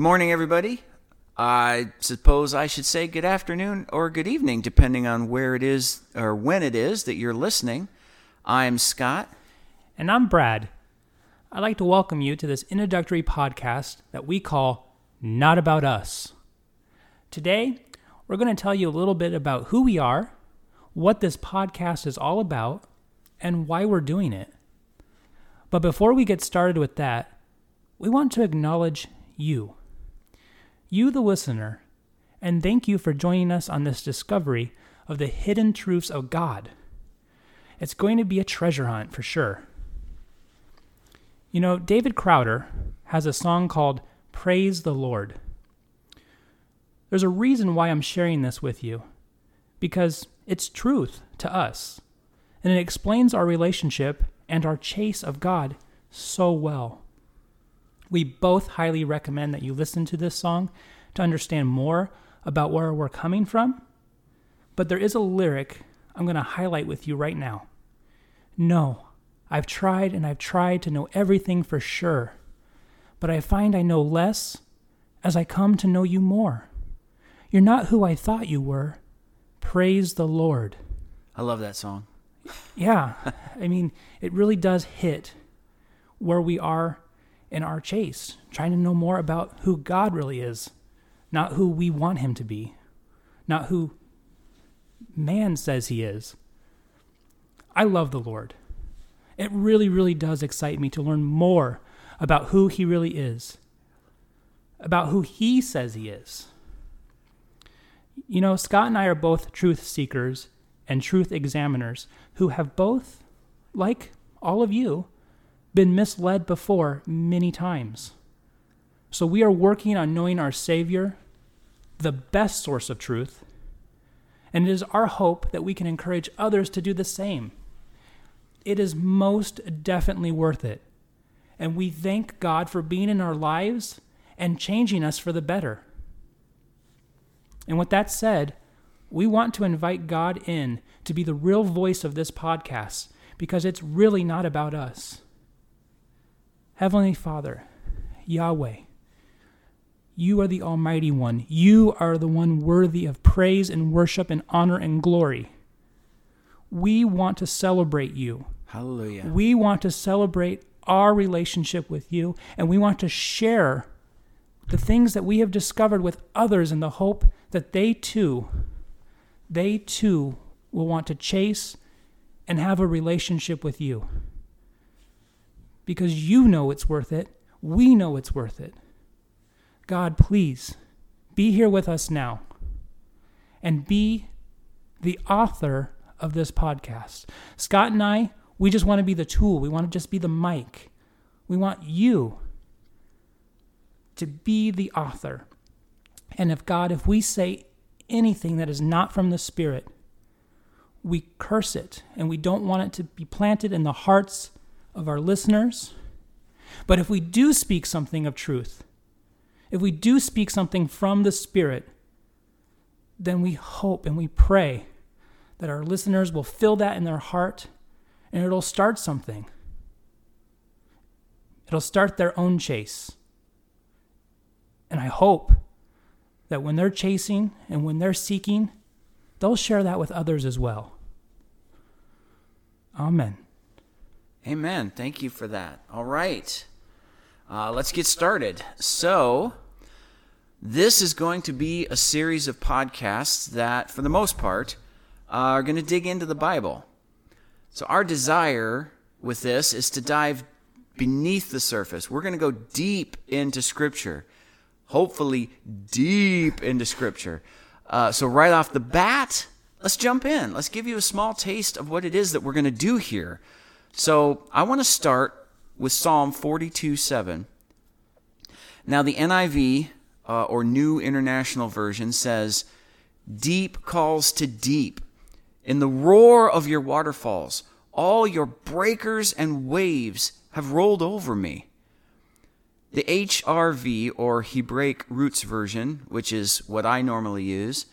Good morning, everybody. I suppose I should say good afternoon or good evening, depending on where it is or when it is that you're listening. I'm Scott. And I'm Brad. I'd like to welcome you to this introductory podcast that we call Not About Us. Today, we're going to tell you a little bit about who we are, what this podcast is all about, and why we're doing it. But before we get started with that, we want to acknowledge you. You, the listener, and thank you for joining us on this discovery of the hidden truths of God. It's going to be a treasure hunt for sure. You know, David Crowder has a song called Praise the Lord. There's a reason why I'm sharing this with you, because it's truth to us, and it explains our relationship and our chase of God so well. We both highly recommend that you listen to this song to understand more about where we're coming from, but there is a lyric I'm going to highlight with you right now. No, I've tried and I've tried to know everything for sure, but I find I know less as I come to know you more. You're not who I thought you were. Praise the Lord. I love that song. Yeah. I mean, it really does hit where we are in our chase, trying to know more about who God really is, not who we want him to be, not who man says he is. I love the Lord. It really, really does excite me to learn more about who he really is, about who he says he is. You know, Scott and I are both truth seekers and truth examiners who have both, like all of you, been misled before many times. So we are working on knowing our Savior, the best source of truth, and it is our hope that we can encourage others to do the same. It is most definitely worth it, and we thank God for being in our lives and changing us for the better. And with that said, we want to invite God in to be the real voice of this podcast, because it's really not about us. Heavenly Father, Yahweh, you are the Almighty One. You are the one worthy of praise and worship and honor and glory. We want to celebrate you. Hallelujah. We want to celebrate our relationship with you, and we want to share the things that we have discovered with others in the hope that they too will want to chase and have a relationship with you. Because you know it's worth it. We know it's worth it. God, please be here with us now and be the author of this podcast. Scott and I, we just want to be the tool. We want to just be the mic. We want you to be the author. And if God, if we say anything that is not from the Spirit, we curse it, and we don't want it to be planted in the hearts of our listeners. But if we do speak something of truth, if we do speak something from the Spirit, then we hope and we pray that our listeners will feel that in their heart, and it'll start something. It'll start their own chase. And I hope that when they're chasing and when they're seeking, they'll share that with others as well. Amen. Amen. Thank you for that. All right. Let's get started. So, this is going to be a series of podcasts that, for the most part, are going to dig into the Bible. So, our desire with this is to dive beneath the surface. We're going to go deep into Scripture. Hopefully deep into Scripture. So right off the bat, let's jump in. Let's give you a small taste of what it is that we're going to do here. So I want to start with Psalm 42:7. Now the NIV, or New International Version, says, "Deep calls to deep. In the roar of your waterfalls, all your breakers and waves have rolled over me." The HRV, or Hebraic Roots Version, which is what I normally use,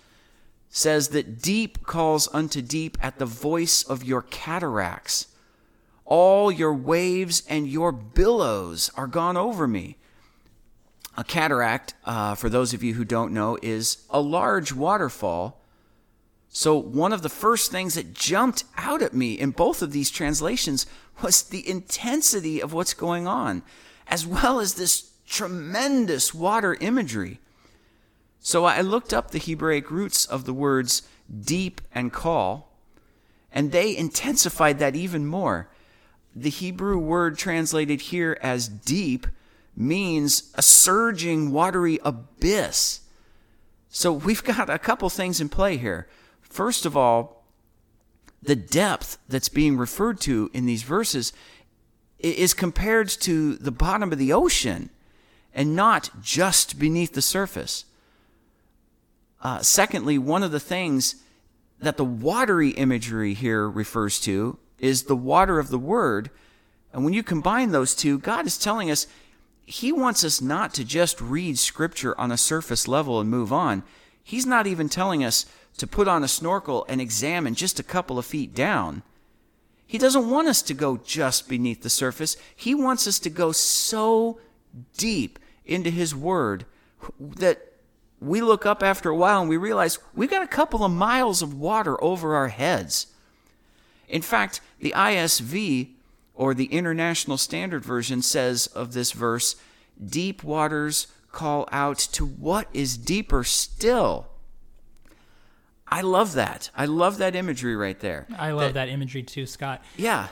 says that deep calls unto deep at the voice of your cataracts. All your waves and your billows are gone over me. A cataract, for those of you who don't know, is a large waterfall. So one of the first things that jumped out at me in both of these translations was the intensity of what's going on, as well as this tremendous water imagery. So I looked up the Hebraic roots of the words deep and call, and they intensified that even more. The Hebrew word translated here as deep means a surging, watery abyss. So we've got a couple things in play here. First of all, the depth that's being referred to in these verses is compared to the bottom of the ocean and not just beneath the surface. Secondly, one of the things that the watery imagery here refers to is the water of the Word. And when you combine those two, God is telling us He wants us not to just read Scripture on a surface level and move on. He's not even telling us to put on a snorkel and examine just a couple of feet down. He doesn't want us to go just beneath the surface. He wants us to go so deep into His Word that we look up after a while and we realize we've got a couple of miles of water over our heads. In fact, the ISV, or the International Standard Version, says of this verse, deep waters call out to what is deeper still. I love that. I love that imagery right there. I love that imagery too, Scott. Yeah.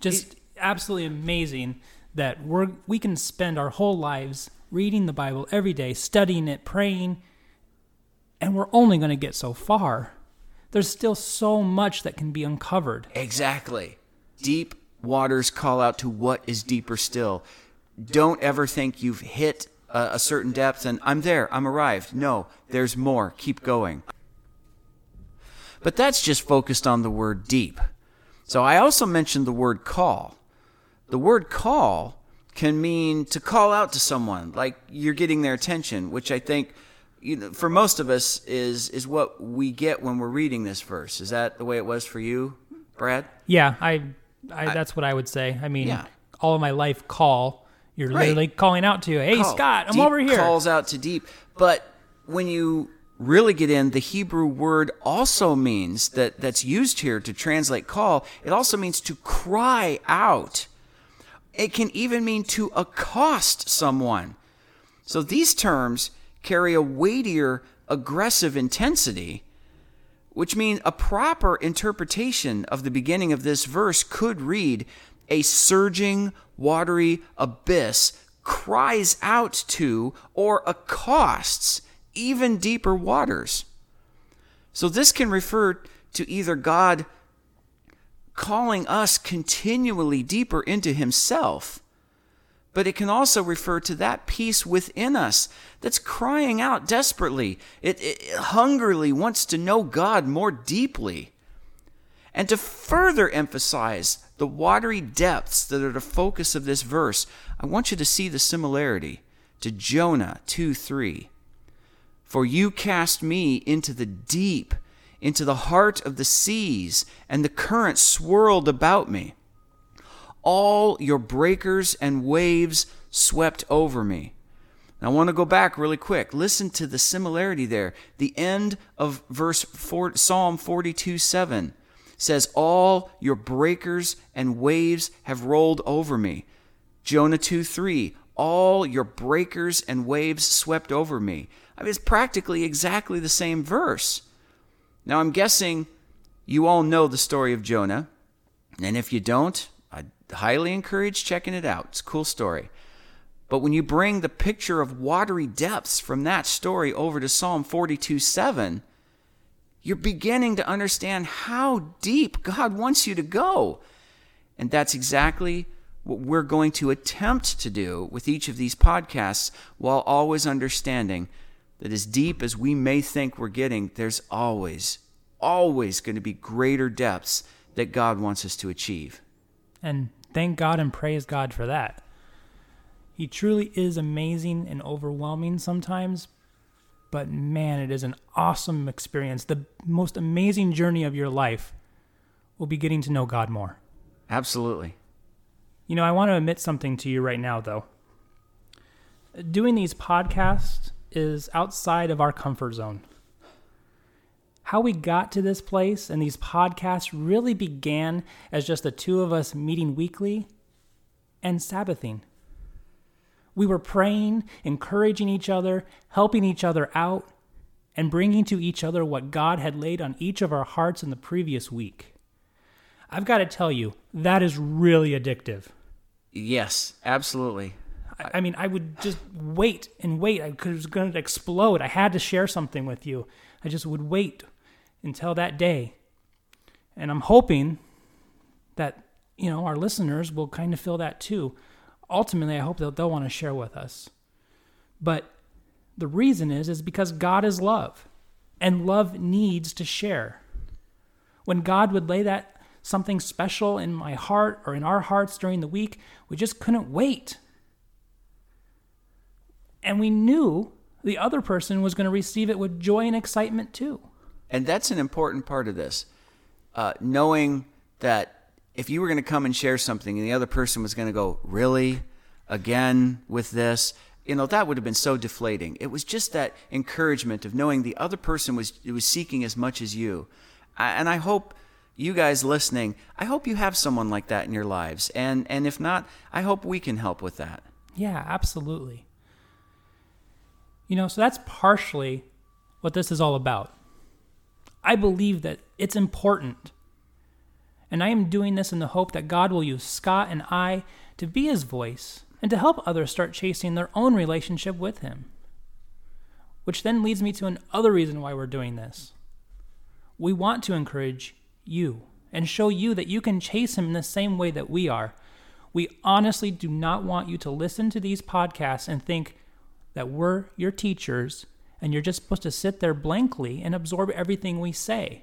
Just absolutely amazing that we can spend our whole lives reading the Bible every day, studying it, praying, and we're only going to get so far. There's still so much that can be uncovered. Exactly. Deep waters call out to what is deeper still. Don't ever think you've hit a certain depth and I'm there, I'm arrived. No, there's more. Keep going. But that's just focused on the word deep. So I also mentioned the word call. The word call can mean to call out to someone, like you're getting their attention, which I think, you know, for most of us is what we get when we're reading this verse. Is that the way it was for you, Brad? Yeah, I that's what I would say. I mean, yeah. All of my life, call. You're right. Literally calling out to you. Hey, call. Scott, I'm deep over here. Calls out to deep. But when you really get in, the Hebrew word also means that's used here to translate call. It also means to cry out. It can even mean to accost someone. So these terms carry a weightier, aggressive intensity, which means a proper interpretation of the beginning of this verse could read, a surging, watery abyss cries out to or accosts even deeper waters. So this can refer to either God calling us continually deeper into Himself, but it can also refer to that peace within us that's crying out desperately. It hungrily wants to know God more deeply. And to further emphasize the watery depths that are the focus of this verse, I want you to see the similarity to Jonah 2:3. For you cast me into the deep, into the heart of the seas, and the current swirled about me. All your breakers and waves swept over me. Now, I want to go back really quick. Listen to the similarity there. The end of verse 4, Psalm 42:7 says, all your breakers and waves have rolled over me. Jonah 2:3, all your breakers and waves swept over me. I mean, it's practically exactly the same verse. Now, I'm guessing you all know the story of Jonah, and if you don't, I highly encourage checking it out. It's a cool story. But when you bring the picture of watery depths from that story over to Psalm 42:7, you're beginning to understand how deep God wants you to go. And that's exactly what we're going to attempt to do with each of these podcasts, while always understanding that as deep as we may think we're getting, there's always going to be greater depths that God wants us to achieve. And thank God and praise God for that. He truly is amazing and overwhelming sometimes, but man, it is an awesome experience. The most amazing journey of your life will be getting to know God more. Absolutely. You know, I want to admit something to you right now, though. doing these podcasts is outside of our comfort zone. How we got to this place and these podcasts really began as just the two of us meeting weekly and Sabbathing. We were praying, encouraging each other, helping each other out, and bringing to each other what God had laid on each of our hearts in the previous week. I've got to tell you, that is really addictive. Yes, absolutely. I mean, I would just wait and wait. I was going to explode. I had to share something with you. I just would wait until that day. And I'm hoping that, you know, our listeners will kind of feel that too. Ultimately, I hope that they'll want to share with us. But the reason is because God is love, and love needs to share. When God would lay that something special in my heart or in our hearts during the week, we just couldn't wait. And we knew the other person was going to receive it with joy and excitement too. And that's an important part of this, knowing that if you were going to come and share something and the other person was going to go, really? Again with this? You know, that would have been so deflating. It was just that encouragement of knowing the other person was seeking as much as you. And I hope you guys listening, I hope you have someone like that in your lives. And if not, I hope we can help with that. Yeah, absolutely. You know, so that's partially what this is all about. I believe that it's important. And I am doing this in the hope that God will use Scott and I to be his voice and to help others start chasing their own relationship with him. Which then leads me to another reason why we're doing this. We want to encourage you and show you that you can chase him in the same way that we are. We honestly do not want you to listen to these podcasts and think that we're your teachers and you're just supposed to sit there blankly and absorb everything we say.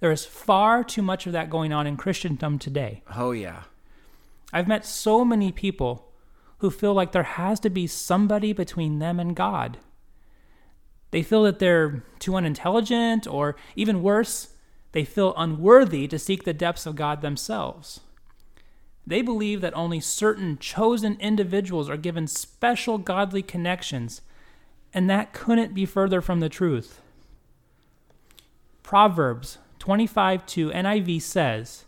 There is far too much of that going on in Christendom today. Oh, yeah. I've met so many people who feel like there has to be somebody between them and God. They feel that they're too unintelligent, or even worse, they feel unworthy to seek the depths of God themselves. They believe that only certain chosen individuals are given special godly connections, and that couldn't be further from the truth. Proverbs 25:2 NIV says,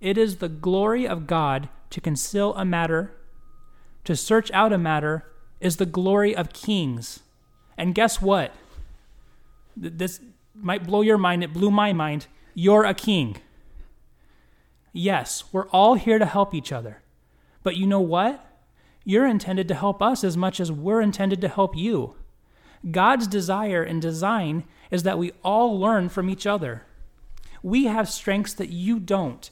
"It is the glory of God to conceal a matter. To search out a matter is the glory of kings." And guess what? This might blow your mind. It blew my mind. You're a king. Yes, we're all here to help each other. But you know what? You're intended to help us as much as we're intended to help you. God's desire and design is that we all learn from each other. We have strengths that you don't,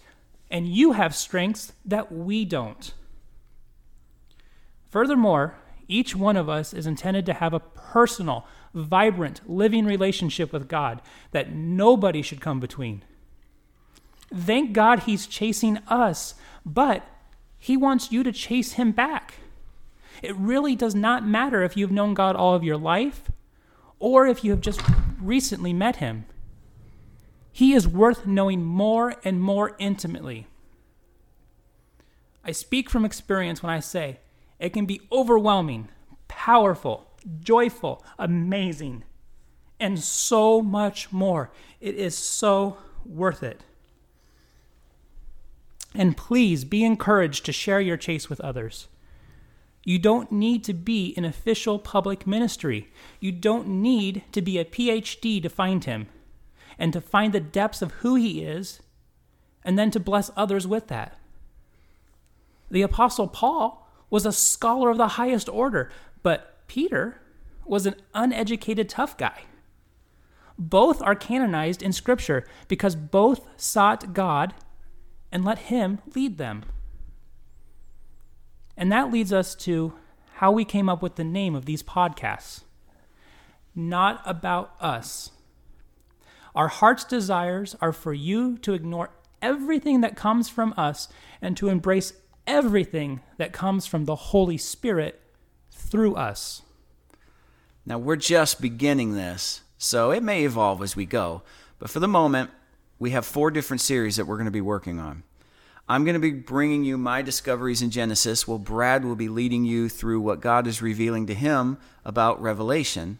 and you have strengths that we don't. Furthermore, each one of us is intended to have a personal, vibrant, living relationship with God that nobody should come between. Thank God he's chasing us, but he wants you to chase him back. It really does not matter if you've known God all of your life or if you have just recently met him. He is worth knowing more and more intimately. I speak from experience when I say, it can be overwhelming, powerful, joyful, amazing, and so much more. It is so worth it. And please be encouraged to share your chase with others. You don't need to be an official public ministry. You don't need to be a PhD to find him and to find the depths of who he is and then to bless others with that. The Apostle Paul was a scholar of the highest order, but Peter was an uneducated tough guy. Both are canonized in Scripture because both sought God and let him lead them. And that leads us to how we came up with the name of these podcasts. Not about us. Our heart's desires are for you to ignore everything that comes from us and to embrace everything that comes from the Holy Spirit through us. Now, we're just beginning this, so it may evolve as we go. But for the moment, we have 4 different series that we're going to be working on. I'm going to be bringing you my discoveries in Genesis, while Brad will be leading you through what God is revealing to him about Revelation.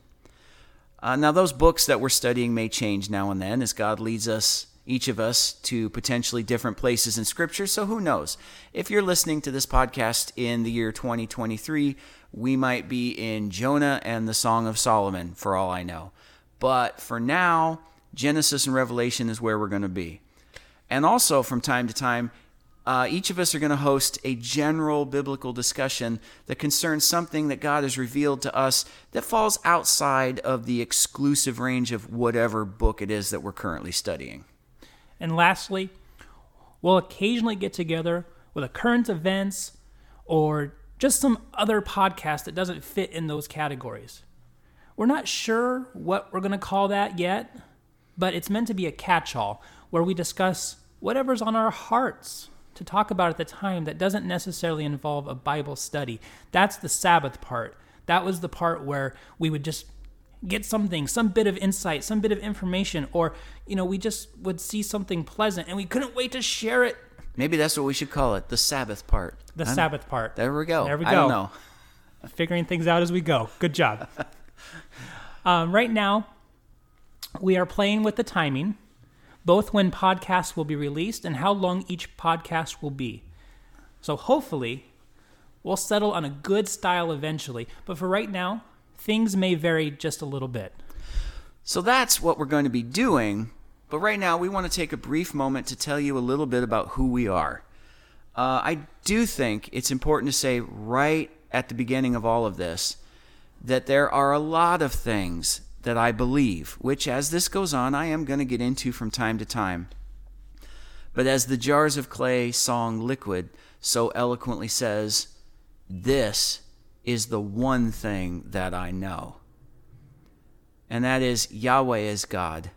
Now, those books that we're studying may change now and then as God leads us, each of us, to potentially different places in Scripture, so who knows? If you're listening to this podcast in the year 2023, we might be in Jonah and the Song of Solomon, for all I know. But for now, Genesis and Revelation is where we're going to be. And also, from time to time, each of us are going to host a general biblical discussion that concerns something that God has revealed to us that falls outside of the exclusive range of whatever book it is that we're currently studying. And lastly, we'll occasionally get together with a current events or just some other podcast that doesn't fit in those categories. We're not sure what we're going to call that yet, but it's meant to be a catch-all where we discuss whatever's on our hearts to talk about at the time that doesn't necessarily involve a Bible study. That's the Sabbath part. That was the part where we would just get something, some bit of insight, some bit of information, or, we just would see something pleasant and we couldn't wait to share it. Maybe that's what we should call it, the Sabbath part. The Sabbath part. There we go. There we go. I don't know. Figuring things out as we go. Good job. Right now, we are playing with the timing, both when podcasts will be released and how long each podcast will be. So hopefully, we'll settle on a good style eventually. But for right now, things may vary just a little bit. So that's what we're going to be doing. But right now, we want to take a brief moment to tell you a little bit about who we are. I do think it's important to say right at the beginning of all of this that there are a lot of things that I believe, which as this goes on, I am going to get into from time to time. But as the Jars of Clay song Liquid so eloquently says, this is the one thing that I know. And that is Yahweh is God,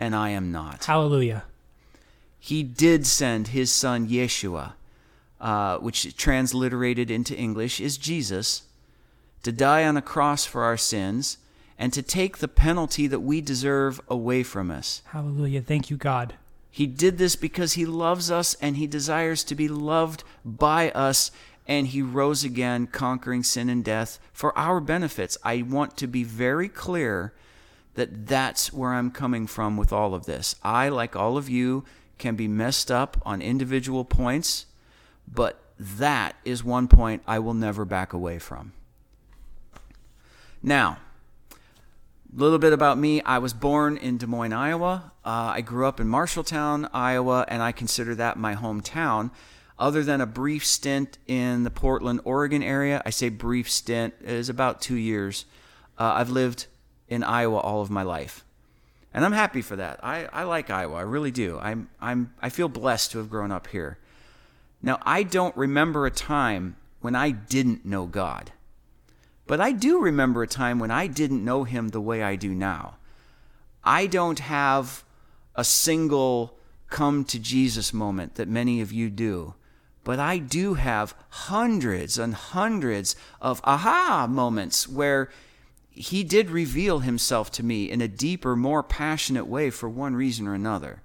and I am not. Hallelujah. He did send his son Yeshua, which transliterated into English is Jesus, to die on a cross for our sins, and to take the penalty that we deserve away from us. Hallelujah. Thank you, God. He did this because he loves us and he desires to be loved by us, and he rose again, conquering sin and death for our benefits. I want to be very clear that that's where I'm coming from with all of this. I, like all of you, can be messed up on individual points, but that is one point I will never back away from. Now, a little bit about me. I was born in Des Moines, Iowa. I grew up in Marshalltown, Iowa, and I consider that my hometown. Other than a brief stint in the Portland, Oregon area, I say brief stint, it is about 2 years. I've lived in Iowa all of my life, and I'm happy for that. I like Iowa. I really do. I feel blessed to have grown up here. Now, I don't remember a time when I didn't know God. But I do remember a time when I didn't know him the way I do now. I don't have a single come to Jesus moment that many of you do, but I do have hundreds and hundreds of aha moments where he did reveal himself to me in a deeper, more passionate way for one reason or another.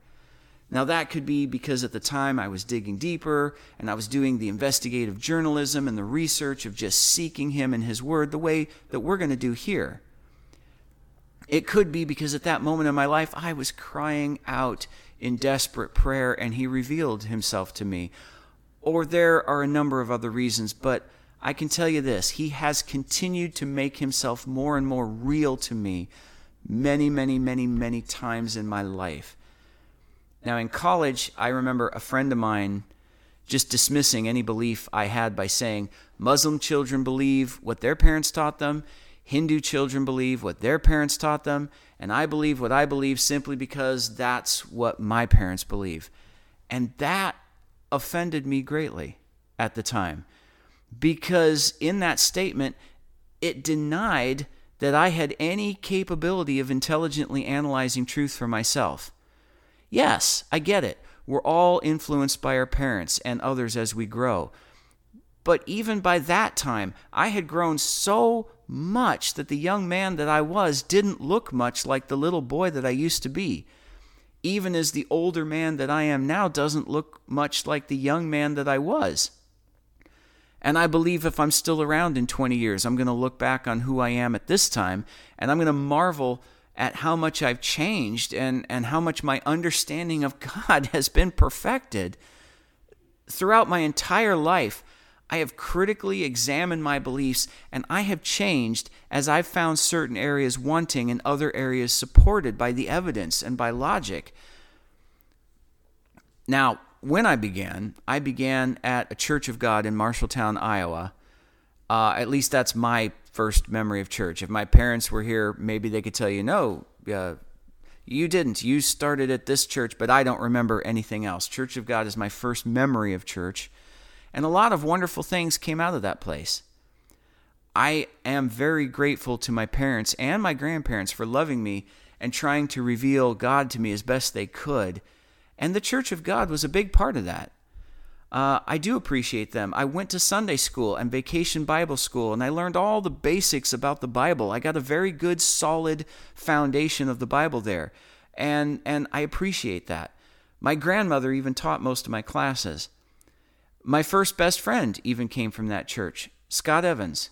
Now, that could be because at the time I was digging deeper and I was doing the investigative journalism and the research of just seeking him and his word the way that we're going to do here. It could be because at that moment in my life I was crying out in desperate prayer and he revealed himself to me. Or there are a number of other reasons, but I can tell you this, he has continued to make himself more and more real to me many, many, many, many times in my life. Now, in college, I remember a friend of mine just dismissing any belief I had by saying, Muslim children believe what their parents taught them, Hindu children believe what their parents taught them, and I believe what I believe simply because that's what my parents believe. And that offended me greatly at the time, because in that statement, it denied that I had any capability of intelligently analyzing truth for myself. Yes, I get it. We're all influenced by our parents and others as we grow. But even by that time, I had grown so much that the young man that I was didn't look much like the little boy that I used to be. even as the older man that I am now doesn't look much like the young man that I was. And I believe if I'm still around in 20 years, I'm going to look back on who I am at this time, and I'm going to marvel at how much I've changed and how much my understanding of God has been perfected. Throughout my entire life, I have critically examined my beliefs, and I have changed as I've found certain areas wanting and other areas supported by the evidence and by logic. Now, when I began at a Church of God in Marshalltown, Iowa. At least that's my first memory of church. If my parents were here, maybe they could tell you, no, you didn't. You started at this church, but I don't remember anything else. Church of God is my first memory of church. And a lot of wonderful things came out of that place. I am very grateful to my parents and my grandparents for loving me and trying to reveal God to me as best they could. And the Church of God was a big part of that. I do appreciate them. I went to Sunday school and Vacation Bible School, and I learned all the basics about the Bible. I got a very good, solid foundation of the Bible there, and I appreciate that. My grandmother even taught most of my classes. My first best friend even came from that church, Scott Evans.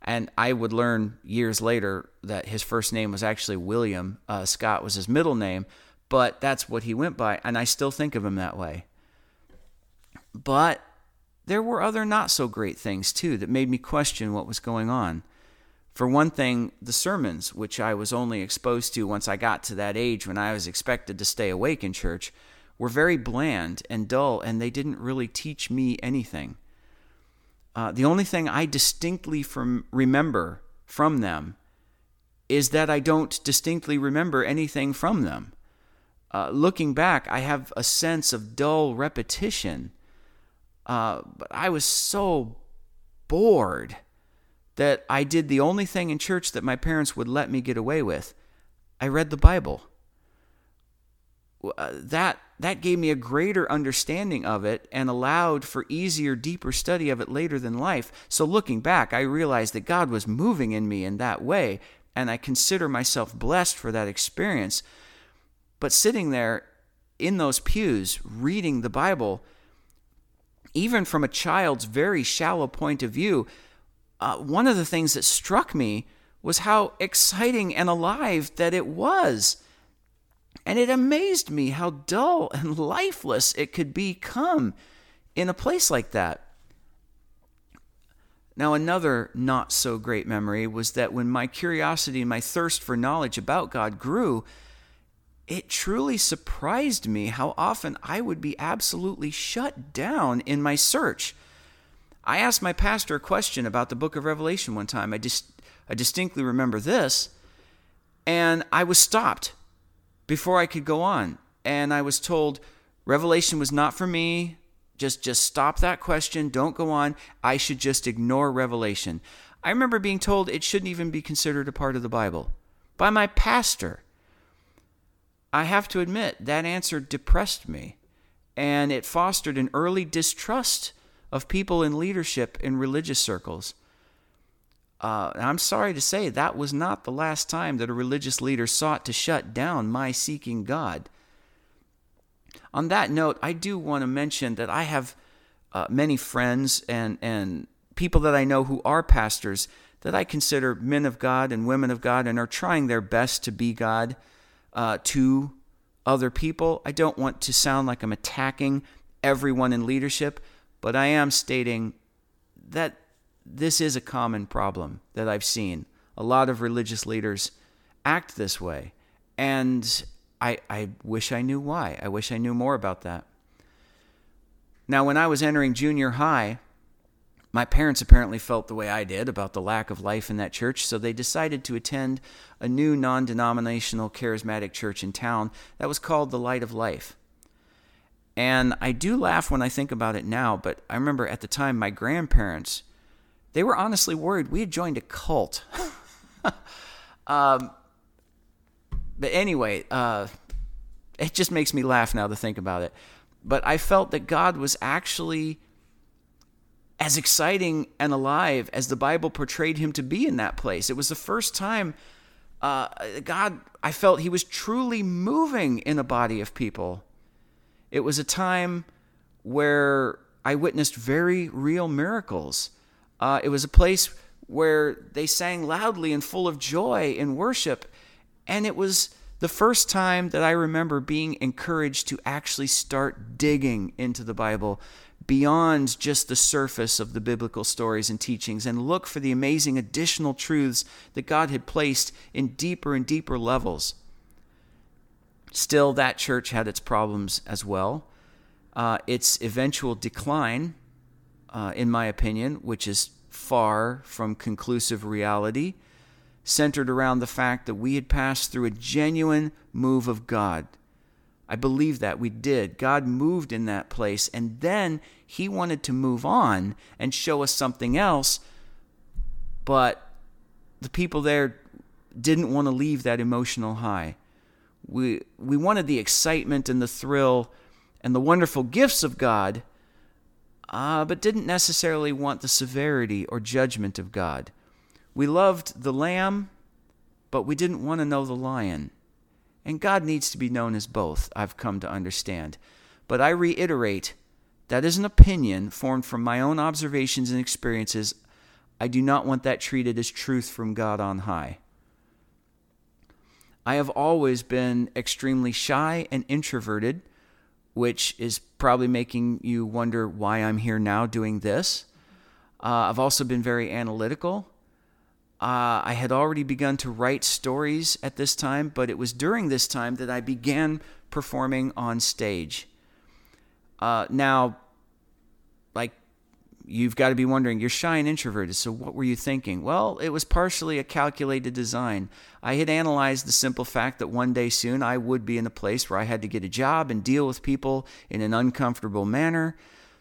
And I would learn years later that his first name was actually William. Scott was his middle name. But that's what he went by, and I still think of him that way. But there were other not-so-great things, too, that made me question what was going on. For one thing, the sermons, which I was only exposed to once I got to that age when I was expected to stay awake in church, were very bland and dull, and they didn't really teach me anything. The only thing I distinctly remember from them is that I don't distinctly remember anything from them. Looking back, I have a sense of dull repetition, but I was so bored that I did the only thing in church that my parents would let me get away with. I read the Bible. That gave me a greater understanding of it and allowed for easier, deeper study of it later than life. So looking back, I realized that God was moving in me in that way, and I consider myself blessed for that experience. But sitting there in those pews, reading the Bible, even from a child's very shallow point of view, one of the things that struck me was how exciting and alive that it was. And it amazed me how dull and lifeless it could become in a place like that. Now, another not-so-great memory was that when my curiosity and my thirst for knowledge about God grew, it truly surprised me how often I would be absolutely shut down in my search. I asked my pastor a question about the book of Revelation one time. I distinctly remember this. And I was stopped before I could go on. And I was told, Revelation was not for me. Just stop that question. Don't go on. I should just ignore Revelation. I remember being told it shouldn't even be considered a part of the Bible by my pastor. I have to admit, that answer depressed me, and it fostered an early distrust of people in leadership in religious circles. I'm sorry to say that was not the last time that a religious leader sought to shut down my seeking God. On that note, I do want to mention that I have many friends and people that I know who are pastors that I consider men of God and women of God and are trying their best to be God to other people. I don't want to sound like I'm attacking everyone in leadership, but I am stating that this is a common problem that I've seen. A lot of religious leaders act this way, and I wish I knew why. I wish I knew more about that. Now, when I was entering junior high, my parents apparently felt the way I did about the lack of life in that church, so they decided to attend a new non-denominational charismatic church in town that was called the Light of Life. And I do laugh when I think about it now, but I remember at the time my grandparents, they were honestly worried we had joined a cult. But anyway, it just makes me laugh now to think about it. But I felt that God was actually as exciting and alive as the Bible portrayed him to be in that place. It was the first time God, I felt he was truly moving in a body of people. It was a time where I witnessed very real miracles. It was a place where they sang loudly and full of joy in worship. And it was the first time that I remember being encouraged to actually start digging into the Bible beyond just the surface of the biblical stories and teachings and look for the amazing additional truths that God had placed in deeper and deeper levels. Still, that church had its problems as well. Its eventual decline, in my opinion, which is far from conclusive reality, centered around the fact that we had passed through a genuine move of God. I believe that we did. God moved in that place, and then he wanted to move on and show us something else, but the people there didn't want to leave that emotional high. We wanted the excitement and the thrill and the wonderful gifts of God, but didn't necessarily want the severity or judgment of God. We loved the lamb, but we didn't want to know the lion. And God needs to be known as both, I've come to understand. But I reiterate, that is an opinion formed from my own observations and experiences. I do not want that treated as truth from God on high. I have always been extremely shy and introverted, which is probably making you wonder why I'm here now doing this. I've also been very analytical. I had already begun to write stories at this time, but it was during this time that I began performing on stage. Now, like, you've got to be wondering, you're shy and introverted, so what were you thinking? Well, it was partially a calculated design. I had analyzed the simple fact that one day soon I would be in a place where I had to get a job and deal with people in an uncomfortable manner.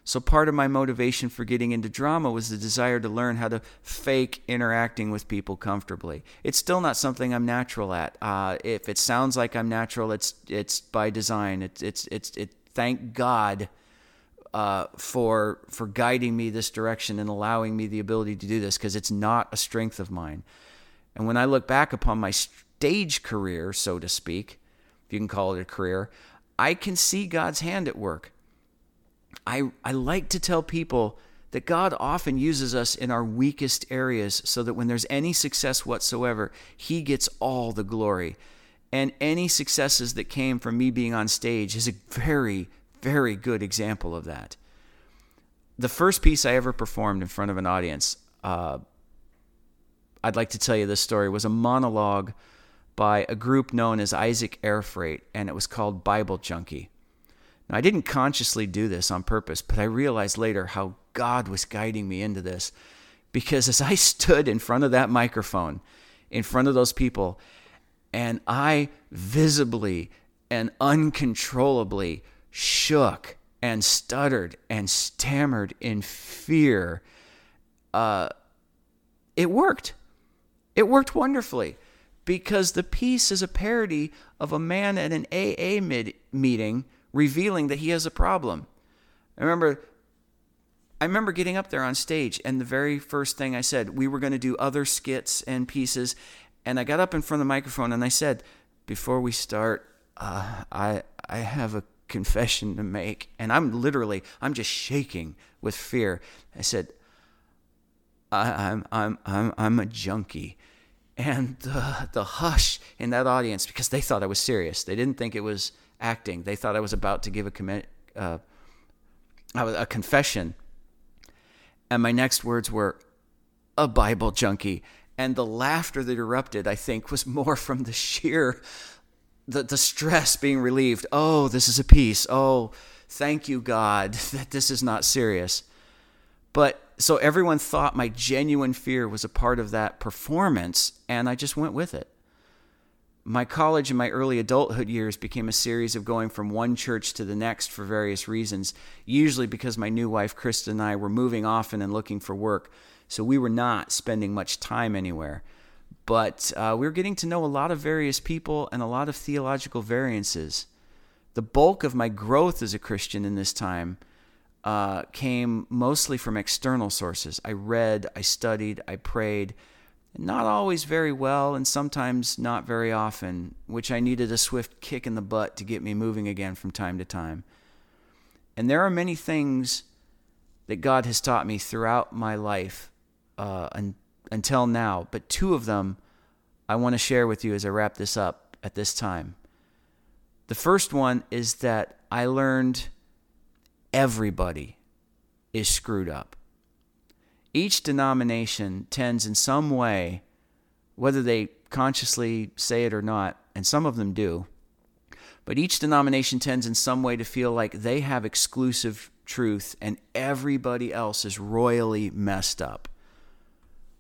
So part of my motivation for getting into drama was the desire to learn how to fake interacting with people comfortably. It's still not something I'm natural at. If it sounds like I'm natural, it's by design. It's thank God for guiding me this direction and allowing me the ability to do this, because it's not a strength of mine. And when I look back upon my stage career, so to speak, if you can call it a career, I can see God's hand at work. I like to tell people that God often uses us in our weakest areas so that when there's any success whatsoever, he gets all the glory. And any successes that came from me being on stage is a very, very good example of that. The first piece I ever performed in front of an audience, I'd like to tell you this story, was a monologue by a group known as Isaac Air Freight, and it was called Bible Junkie. Now, I didn't consciously do this on purpose, but I realized later how God was guiding me into this, because as I stood in front of that microphone, in front of those people, and I visibly and uncontrollably shook and stuttered and stammered in fear, it worked. It worked wonderfully, because the piece is a parody of a man at an AA meeting revealing that he has a problem. I remember getting up there on stage, and the very first thing I said, we were going to do other skits and pieces, and I got up in front of the microphone and I said, before we start, I have a confession to make. And I'm just shaking with fear. I said, I'm a junkie. And the hush in that audience, because they thought I was serious. They didn't think it was acting. They thought I was about to give a confession. And my next words were, a Bible junkie. And the laughter that erupted, I think, was more from the sheer, the stress being relieved. Oh, this is a piece. Oh, thank you, God, that this is not serious. But so everyone thought my genuine fear was a part of that performance, and I just went with it. My college and my early adulthood years became a series of going from one church to the next for various reasons, usually because my new wife, Krista, and I were moving often and looking for work, so we were not spending much time anywhere. But we were getting to know a lot of various people and a lot of theological variances. The bulk of my growth as a Christian in this time came mostly from external sources. I read, I studied, I prayed. Not always very well, and sometimes not very often, which I needed a swift kick in the butt to get me moving again from time to time. And there are many things that God has taught me throughout my life until now, but two of them I want to share with you as I wrap this up at this time. The first one is that I learned everybody is screwed up. Each denomination tends in some way, whether they consciously say it or not, and some of them do, but each denomination tends in some way to feel like they have exclusive truth and everybody else is royally messed up.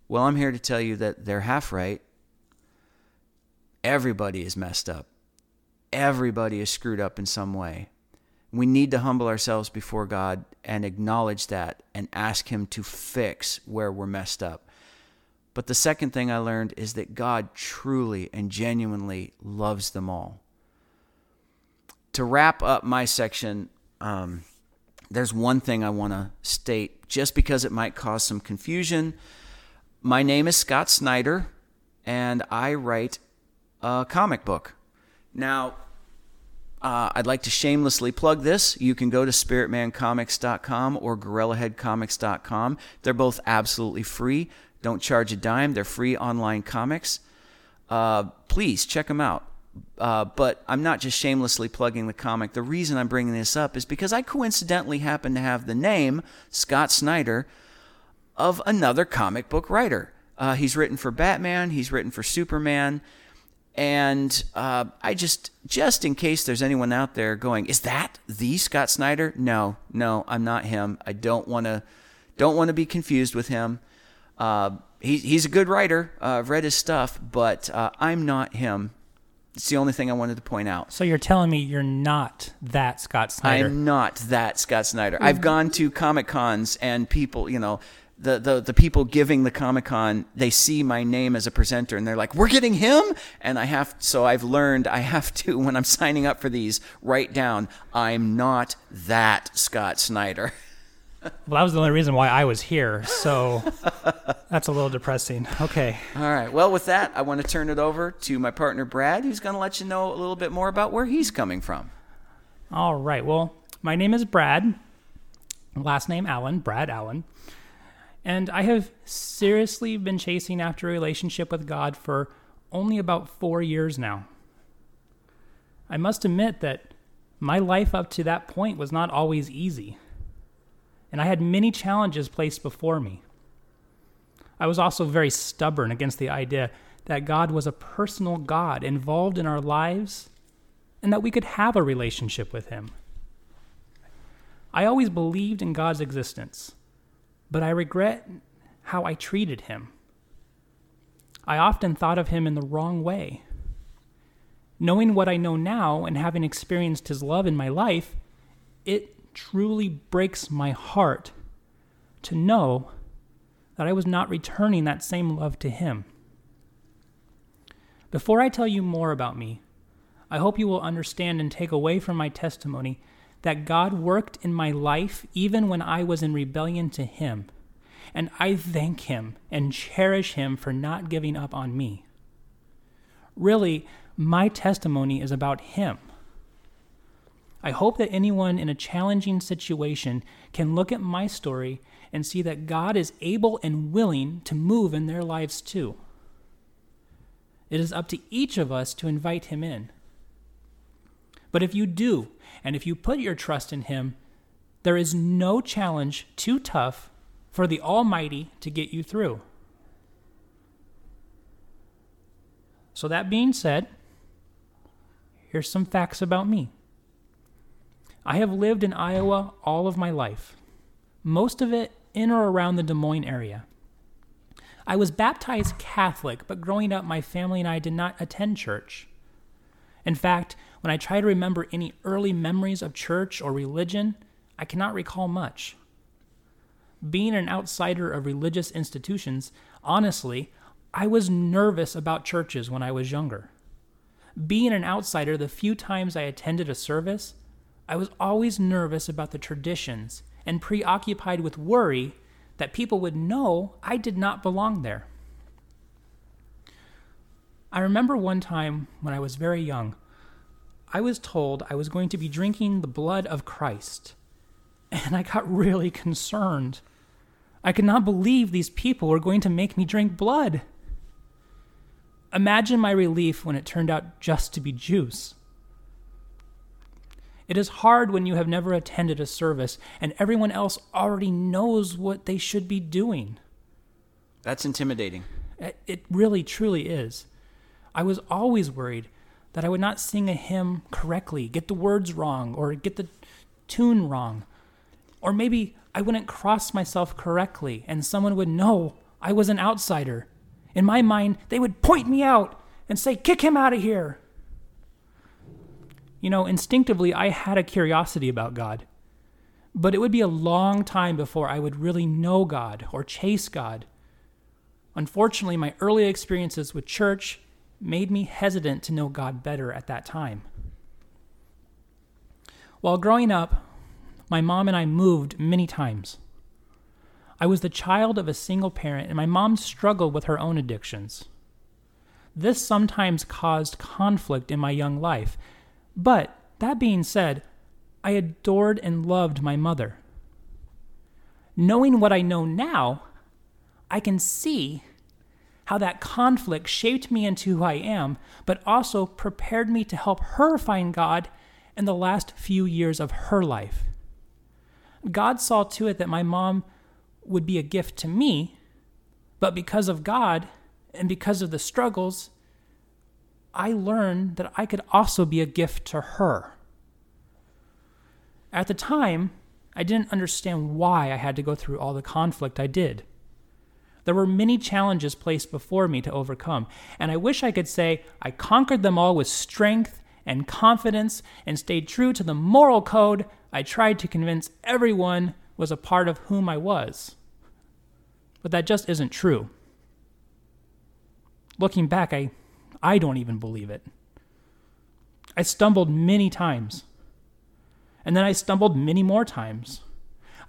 Well, I'm here to tell you that they're half right. Everybody is messed up. Everybody is screwed up in some way. We need to humble ourselves before God and acknowledge that and ask Him to fix where we're messed up. But the second thing I learned is that God truly and genuinely loves them all. To wrap up my section, there's one thing I want to state, just because it might cause some confusion. My name is Scott Snyder, and I write a comic book. Now, I'd like to shamelessly plug this. You can go to spiritmancomics.com or guerrillaheadcomics.com. They're both absolutely free. Don't charge a dime. They're free online comics. Please check them out. But I'm not just shamelessly plugging the comic. The reason I'm bringing this up is because I coincidentally happen to have the name, Scott Snyder, of another comic book writer. He's written for Batman. He's written for Superman. And I just in case there's anyone out there going, is that the Scott Snyder? No, I'm not him. I don't want to be confused with him. He's a good writer. I've read his stuff, but I'm not him. It's the only thing I wanted to point out. So you're telling me you're not that Scott Snyder? I'm not that Scott Snider. Mm-hmm. I've gone to Comic-Cons and people, you know, the people giving the Comic-Con, they see my name as a presenter and they're like, we're getting him? And I've learned I have to, when I'm signing up for these, write down, I'm not that Scott Snyder. Well, that was the only reason why I was here, so that's a little depressing. Okay. All right. Well, with that, I want to turn it over to my partner, Brad, who's going to let you know a little bit more about where he's coming from. All right. Well, my name is Brad. Last name, Allen, Brad Allen. And I have seriously been chasing after a relationship with God for only about 4 years now. I must admit that my life up to that point was not always easy, and I had many challenges placed before me. I was also very stubborn against the idea that God was a personal God involved in our lives and that we could have a relationship with Him. I always believed in God's existence, but I regret how I treated Him. I often thought of Him in the wrong way. Knowing what I know now and having experienced His love in my life, it truly breaks my heart to know that I was not returning that same love to Him. Before I tell you more about me, I hope you will understand and take away from my testimony that God worked in my life even when I was in rebellion to Him, and I thank Him and cherish Him for not giving up on me. Really, my testimony is about Him. I hope that anyone in a challenging situation can look at my story and see that God is able and willing to move in their lives too. It is up to each of us to invite Him in. But if you do, and if you put your trust in Him, there is no challenge too tough for the Almighty to get you through. So that being said, here's some facts about me. I have lived in Iowa all of my life, most of it in or around the Des Moines area. I was baptized Catholic, but growing up, my family and I did not attend church. In fact, when I try to remember any early memories of church or religion, I cannot recall much. Being an outsider of religious institutions, honestly, I was nervous about churches when I was younger. Being an outsider, the few times I attended a service, I was always nervous about the traditions and preoccupied with worry that people would know I did not belong there. I remember one time when I was very young, I was told I was going to be drinking the blood of Christ, and I got really concerned. I could not believe these people were going to make me drink blood. Imagine my relief when it turned out just to be juice. It is hard when you have never attended a service and everyone else already knows what they should be doing. That's intimidating. It really, truly is. I was always worried that I would not sing a hymn correctly, get the words wrong, or get the tune wrong. Or maybe I wouldn't cross myself correctly, and someone would know I was an outsider. In my mind, they would point me out and say, "Kick him out of here." You know, instinctively, I had a curiosity about God. But it would be a long time before I would really know God or chase God. Unfortunately, my early experiences with church made me hesitant to know God better at that time. While growing up, my mom and I moved many times. I was the child of a single parent, and my mom struggled with her own addictions. This sometimes caused conflict in my young life. But, that being said, I adored and loved my mother. Knowing what I know now, I can see how that conflict shaped me into who I am, but also prepared me to help her find God in the last few years of her life. God saw to it that my mom would be a gift to me, but because of God and because of the struggles, I learned that I could also be a gift to her. At the time, I didn't understand why I had to go through all the conflict I did. There were many challenges placed before me to overcome, and I wish I could say I conquered them all with strength and confidence and stayed true to the moral code I tried to convince everyone was a part of whom I was. But that just isn't true. Looking back, I don't even believe it. I stumbled many times. And then I stumbled many more times.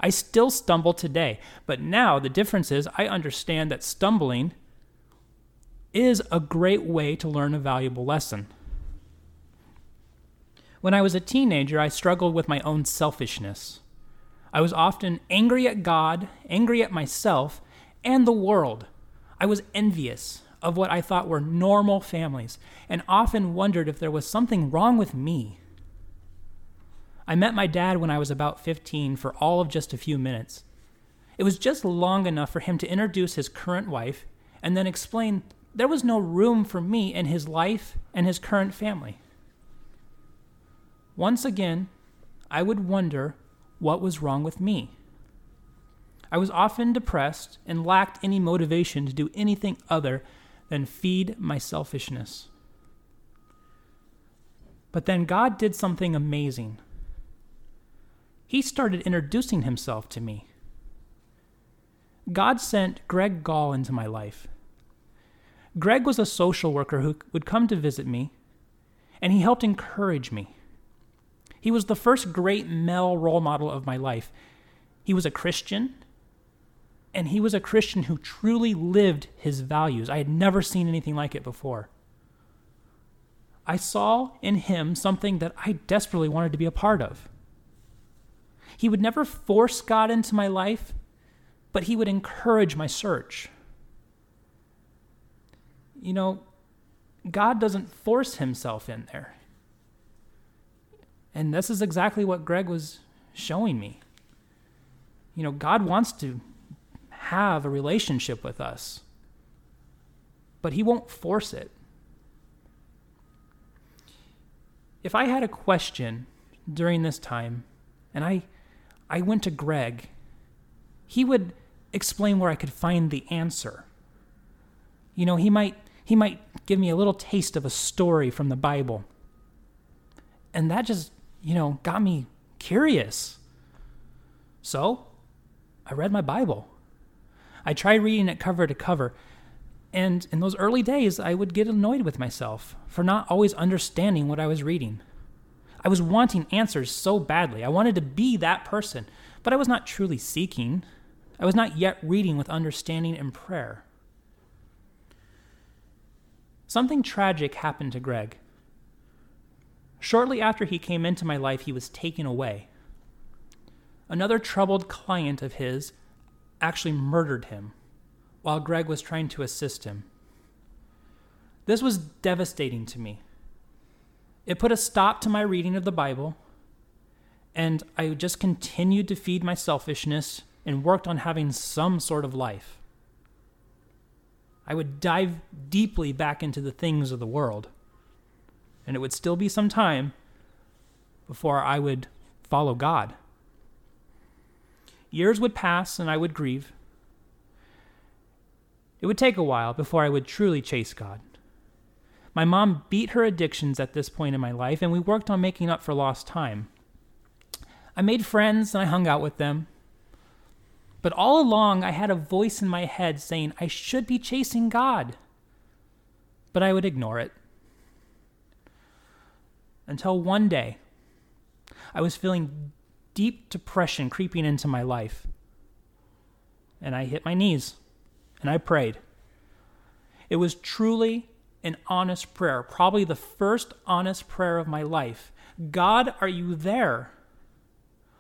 I still stumble today, but now the difference is I understand that stumbling is a great way to learn a valuable lesson. When I was a teenager, I struggled with my own selfishness. I was often angry at God, angry at myself, and the world. I was envious of what I thought were normal families, and often wondered if there was something wrong with me. I met my dad when I was about 15 for all of just a few minutes. It was just long enough for him to introduce his current wife and then explain there was no room for me in his life and his current family. Once again, I would wonder what was wrong with me. I was often depressed and lacked any motivation to do anything other than feed my selfishness. But then God did something amazing. He started introducing himself to me. God sent Greg Gall into my life. Greg was a social worker who would come to visit me, and he helped encourage me. He was the first great male role model of my life. He was a Christian, and he was a Christian who truly lived his values. I had never seen anything like it before. I saw in him something that I desperately wanted to be a part of. He would never force God into my life, but he would encourage my search. You know, God doesn't force himself in there. And this is exactly what Greg was showing me. You know, God wants to have a relationship with us, but he won't force it. If I had a question during this time, and I went to Greg, he would explain where I could find the answer. You know, he might give me a little taste of a story from the Bible. And that just, you know, got me curious. So, I read my Bible. I tried reading it cover to cover, and in those early days, I would get annoyed with myself for not always understanding what I was reading. I was wanting answers so badly. I wanted to be that person, but I was not truly seeking. I was not yet reading with understanding and prayer. Something tragic happened to Greg. Shortly after he came into my life, he was taken away. Another troubled client of his actually murdered him while Greg was trying to assist him. This was devastating to me. It put a stop to my reading of the Bible, and I just continued to feed my selfishness and worked on having some sort of life. I would dive deeply back into the things of the world, and it would still be some time before I would follow God. Years would pass, and I would grieve. It would take a while before I would truly chase God. My mom beat her addictions at this point in my life, and we worked on making up for lost time. I made friends, and I hung out with them. But all along, I had a voice in my head saying, I should be chasing God. But I would ignore it. Until one day, I was feeling deep depression creeping into my life. And I hit my knees, and I prayed. It was truly an honest prayer, probably the first honest prayer of my life. God, are you there?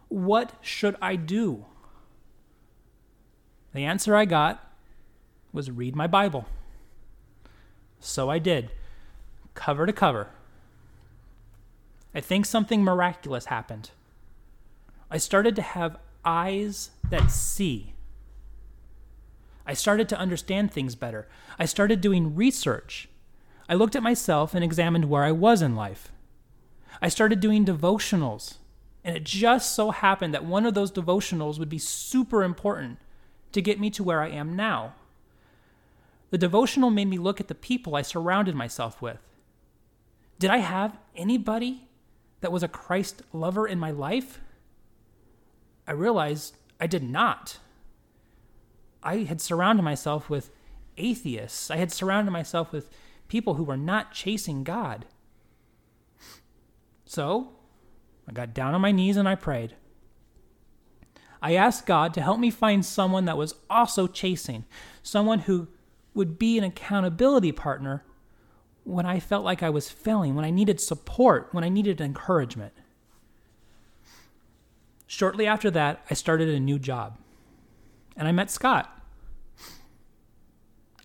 What should I do? The answer I got was read my Bible. So I did, cover to cover. I think something miraculous happened. I started to have eyes that see. I started to understand things better. I started doing research. I looked at myself and examined where I was in life. I started doing devotionals, and it just so happened that one of those devotionals would be super important to get me to where I am now. The devotional made me look at the people I surrounded myself with. Did I have anybody that was a Christ lover in my life? I realized I did not. I had surrounded myself with atheists. I had surrounded myself with people who were not chasing God. So, I got down on my knees and I prayed. I asked God to help me find someone that was also chasing, someone who would be an accountability partner when I felt like I was failing, when I needed support, when I needed encouragement. Shortly after that, I started a new job, and I met Scott.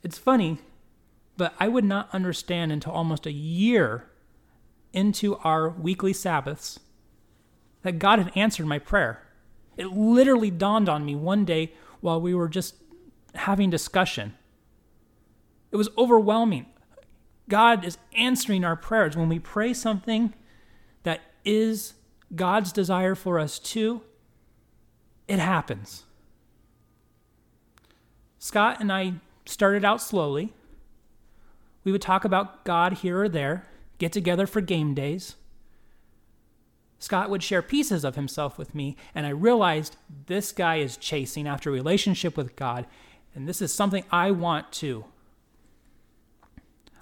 It's funny, but I would not understand until almost a year into our weekly Sabbaths that God had answered my prayer. It literally dawned on me one day while we were just having discussion. It was overwhelming. God is answering our prayers. When we pray something that is God's desire for us too, it happens. Scott and I started out slowly. We would talk about God here or there, get together for game days. Scott would share pieces of himself with me, and I realized this guy is chasing after a relationship with God, and this is something I want too.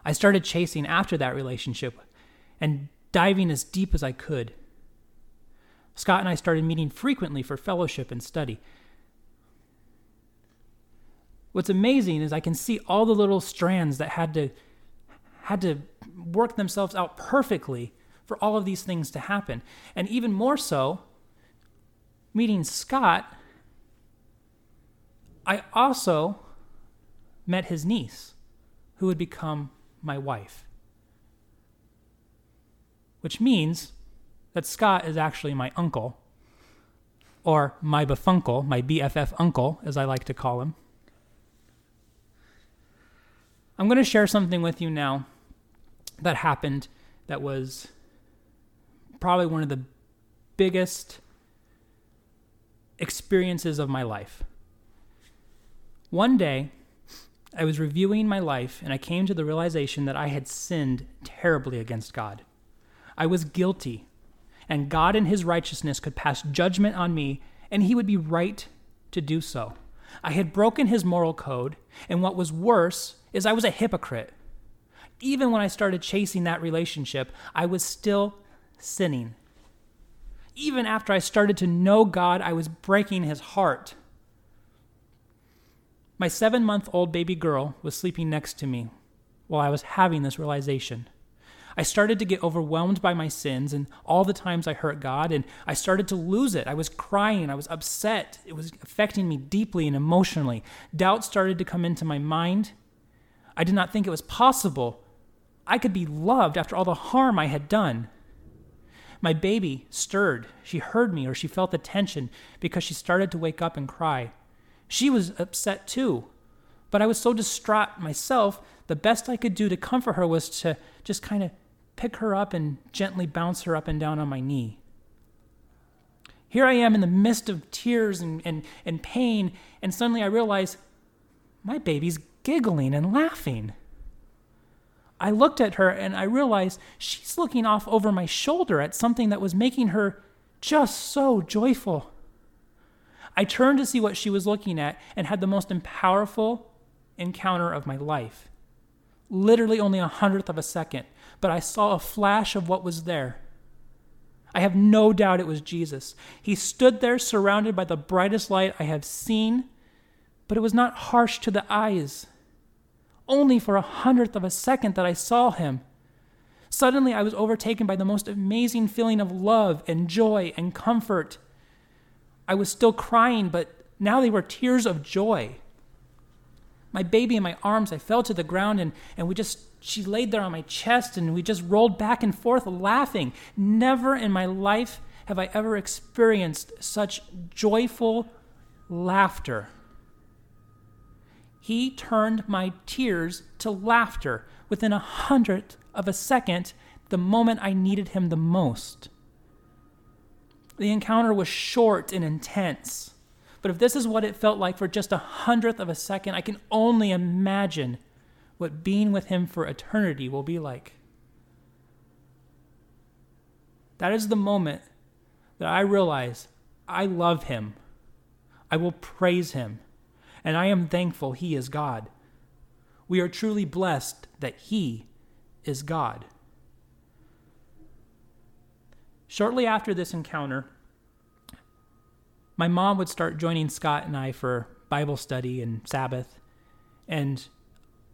I started chasing after that relationship and diving as deep as I could. Scott and I started meeting frequently for fellowship and study. What's amazing is I can see all the little strands that had to work themselves out perfectly for all of these things to happen. And even more so, meeting Scott, I also met his niece, who would become my wife. Which means that Scott is actually my uncle, or my befuncle, my BFF uncle, as I like to call him. I'm going to share something with you now that happened that was probably one of the biggest experiences of my life. One day, I was reviewing my life, and I came to the realization that I had sinned terribly against God. I was guilty. And God in his righteousness could pass judgment on me, and he would be right to do so. I had broken his moral code, and what was worse is I was a hypocrite. Even when I started chasing that relationship, I was still sinning. Even after I started to know God, I was breaking his heart. My 7-month-old baby girl was sleeping next to me while I was having this realization. I started to get overwhelmed by my sins and all the times I hurt God, and I started to lose it. I was crying. I was upset. It was affecting me deeply and emotionally. Doubt started to come into my mind. I did not think it was possible I could be loved after all the harm I had done. My baby stirred. She heard me, or she felt the tension, because she started to wake up and cry. She was upset too, but I was so distraught myself, the best I could do to comfort her was to just kind of pick her up and gently bounce her up and down on my knee. Here I am in the midst of tears and pain, and suddenly I realize my baby's giggling and laughing. I looked at her and I realized she's looking off over my shoulder at something that was making her just so joyful. I turned to see what she was looking at and had the most powerful encounter of my life. Literally only 100th of a second, but I saw a flash of what was there. I have no doubt it was Jesus. He stood there surrounded by the brightest light I have seen, but it was not harsh to the eyes. Only for 100th of a second that I saw him. Suddenly, I was overtaken by the most amazing feeling of love and joy and comfort. I was still crying, but now they were tears of joy. My baby in my arms, I fell to the ground, and she laid there on my chest, and we just rolled back and forth laughing. Never in my life have I ever experienced such joyful laughter. He turned my tears to laughter within 100th of a second, the moment I needed him the most. The encounter was short and intense, but if this is what it felt like for just 100th of a second, I can only imagine what being with him for eternity will be like. That is the moment that I realize I love him. I will praise him. And I am thankful he is God. We are truly blessed that he is God. Shortly after this encounter, my mom would start joining Scott and I for Bible study and Sabbath, and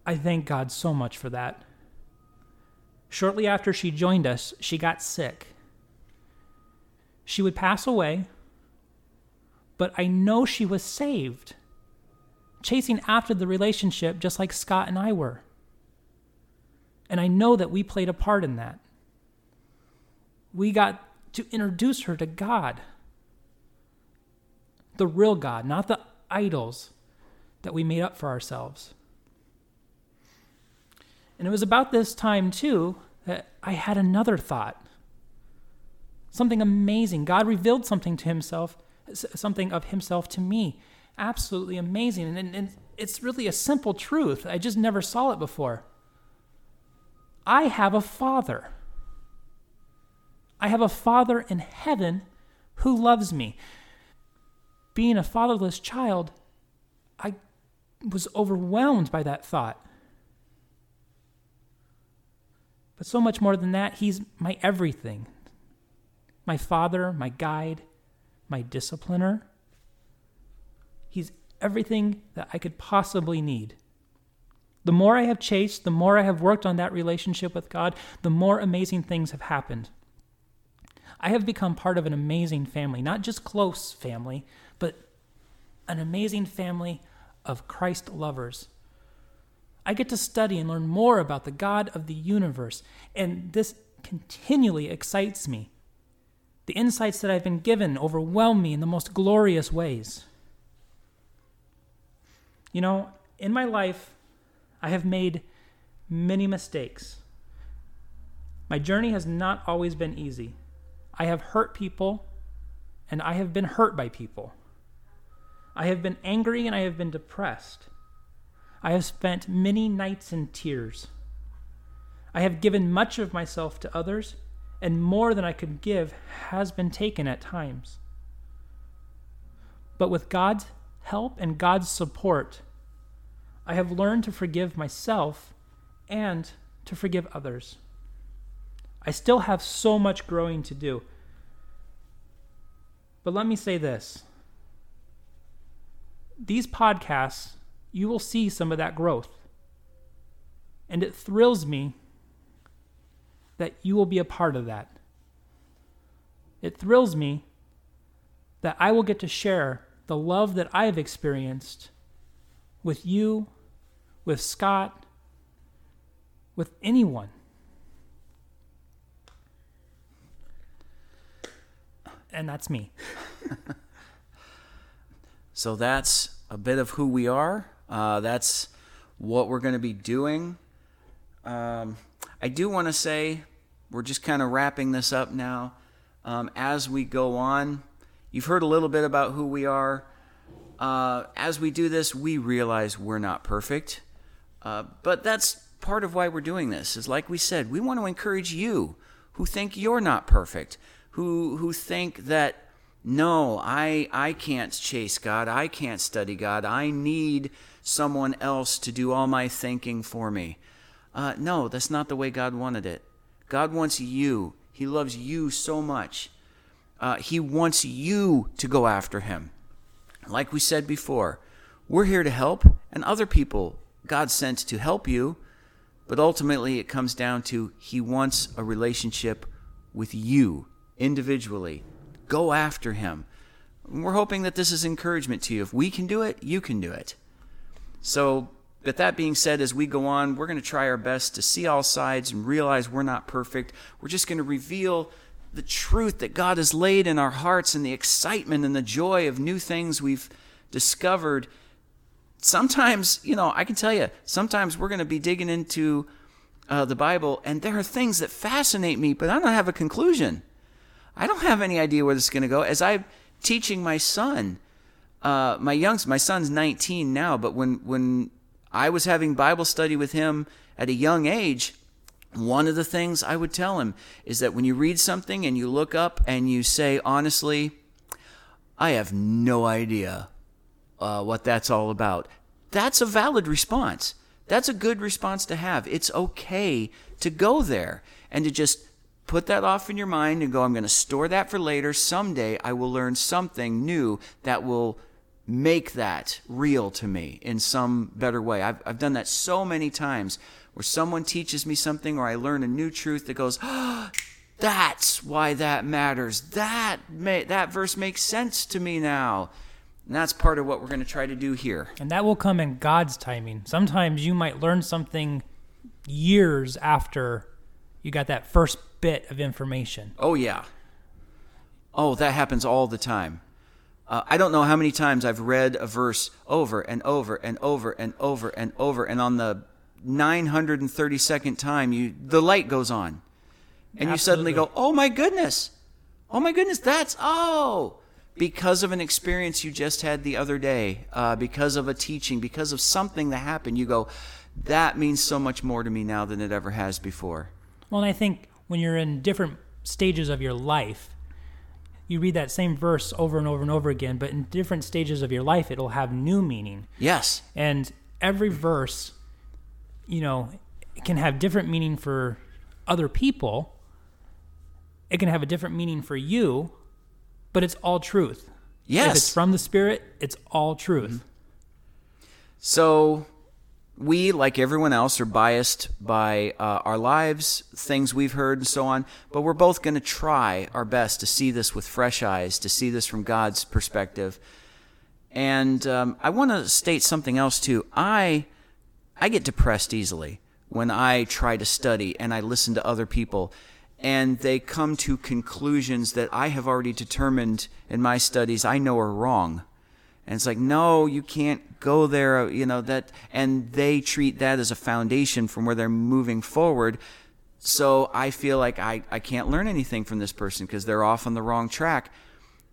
I thank God so much for that. Shortly after she joined us, she got sick. She would pass away, but I know she was saved, chasing after the relationship just like Scott and I were. And I know that we played a part in that. We got to introduce her to God, the real God, not the idols that we made up for ourselves. And it was about this time, too, that I had another thought. Something amazing. God revealed something of himself to me. Absolutely amazing, and it's really a simple truth. I just never saw it before. I have a father. I have a father in heaven who loves me. Being a fatherless child, I was overwhelmed by that thought. But so much more than that, he's my everything. My father, my guide, my discipliner. He's everything that I could possibly need. The more I have chased, the more I have worked on that relationship with God, the more amazing things have happened. I have become part of an amazing family, not just close family, but an amazing family of Christ lovers. I get to study and learn more about the God of the universe, and this continually excites me. The insights that I've been given overwhelm me in the most glorious ways. You know, in my life, I have made many mistakes. My journey has not always been easy. I have hurt people, and I have been hurt by people. I have been angry, and I have been depressed. I have spent many nights in tears. I have given much of myself to others, and more than I could give has been taken at times. But with God's help and God's support, I have learned to forgive myself and to forgive others. I still have so much growing to do. But let me say this. These podcasts, you will see some of that growth. And it thrills me that you will be a part of that. It thrills me that I will get to share the love that I've experienced with you, with Scott, with anyone. And that's me. So that's a bit of who we are. That's what we're going to be doing. I do want to say we're just kind of wrapping this up now. As we go on, you've heard a little bit about who we are. As we do this, we realize we're not perfect. But that's part of why we're doing this, is like we said, we want to encourage you who think you're not perfect, who think that, no, I can't chase God, I can't study God, I need someone else to do all my thinking for me. No, that's not the way God wanted it. God wants you. He loves you so much. He wants you to go after him. Like we said before, we're here to help, and other people God sent to help you, but ultimately it comes down to he wants a relationship with you individually. Go after him. We're hoping that this is encouragement to you. If we can do it, you can do it. So, but that being said, as we go on, we're going to try our best to see all sides and realize we're not perfect. We're just going to reveal the truth that God has laid in our hearts and the excitement and the joy of new things we've discovered. Sometimes, you know, I can tell you, sometimes we're going to be digging into the Bible, and there are things that fascinate me, but I don't have a conclusion. I don't have any idea where this is going to go. As I'm teaching my son, my son's 19 now, but when I was having Bible study with him at a young age, one of the things I would tell him is that when you read something and you look up and you say, honestly, I have no idea what that's all about. That's a valid response. That's a good response to have. It's okay to go there and to just put that off in your mind and go, I'm going to store that for later. Someday I will learn something new that will make that real to me in some better way. I've done that so many times where someone teaches me something or I learn a new truth that goes, oh, that's why that matters. That verse makes sense to me now. And that's part of what we're going to try to do here. And that will come in God's timing. Sometimes you might learn something years after you got that first bit of information. Oh, yeah. Oh, that happens all the time. I don't know how many times I've read a verse over and over and over and over and over, and on the 932nd time, the light goes on. And absolutely. You suddenly go, oh my goodness, because of an experience you just had the other day, because of a teaching, because of something that happened, you go, that means so much more to me now than it ever has before. Well, and I think when you're in different stages of your life, you read that same verse over and over and over again, but in different stages of your life, it'll have new meaning. Yes. And every verse, you know, it can have different meaning for other people. It can have a different meaning for you, but it's all truth. Yes. If it's from the Spirit, it's all truth. Mm-hmm. So we, like everyone else, are biased by our lives, things we've heard, and so on. But we're both going to try our best to see this with fresh eyes, to see this from God's perspective. And I want to state something else, too. I get depressed easily when I try to study and I listen to other people, and they come to conclusions that I have already determined in my studies I know are wrong. And it's like, no, you can't go there, you know, that, and they treat that as a foundation from where they're moving forward. So I feel like I can't learn anything from this person because they're off on the wrong track.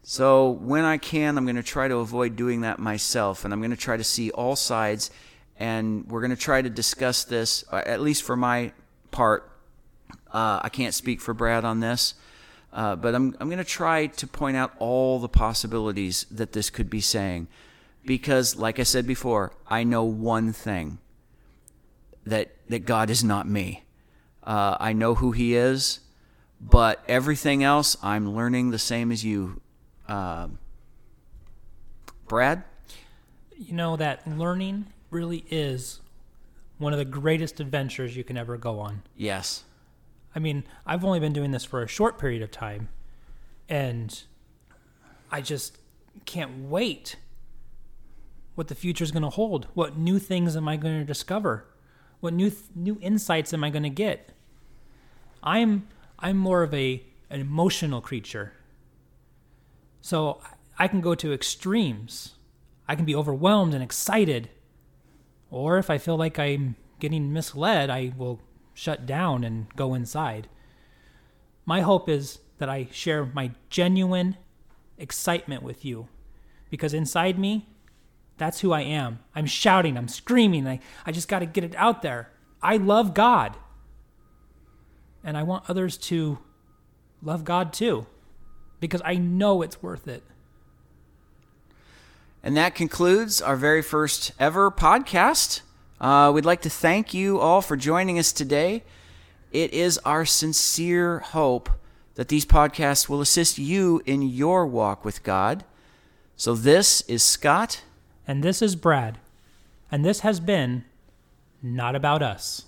So when I can, I'm going to try to avoid doing that myself, and I'm going to try to see all sides, and we're going to try to discuss this, at least for my part. I can't speak for Brad on this. But I'm going to try to point out all the possibilities that this could be saying, because, like I said before, I know one thing, that God is not me. I know who He is, but everything else I'm learning the same as you. Brad? You know, that learning really is one of the greatest adventures you can ever go on. Yes. I mean, I've only been doing this for a short period of time, and I just can't wait what the future is going to hold. What new things am I going to discover? What new insights am I going to get? I'm more of an emotional creature. So I can go to extremes. I can be overwhelmed and excited. Or if I feel like I'm getting misled, I will shut down and go inside. My hope is that I share my genuine excitement with you, because inside me, that's who I am. I'm shouting, I'm screaming, I just got to get it out there. I love God, and I want others to love God too, because I know it's worth it. And that concludes our very first ever podcast. We'd like to thank you all for joining us today. It is our sincere hope that these podcasts will assist you in your walk with God. So this is Scott. And this is Brad. And this has been Not About Us.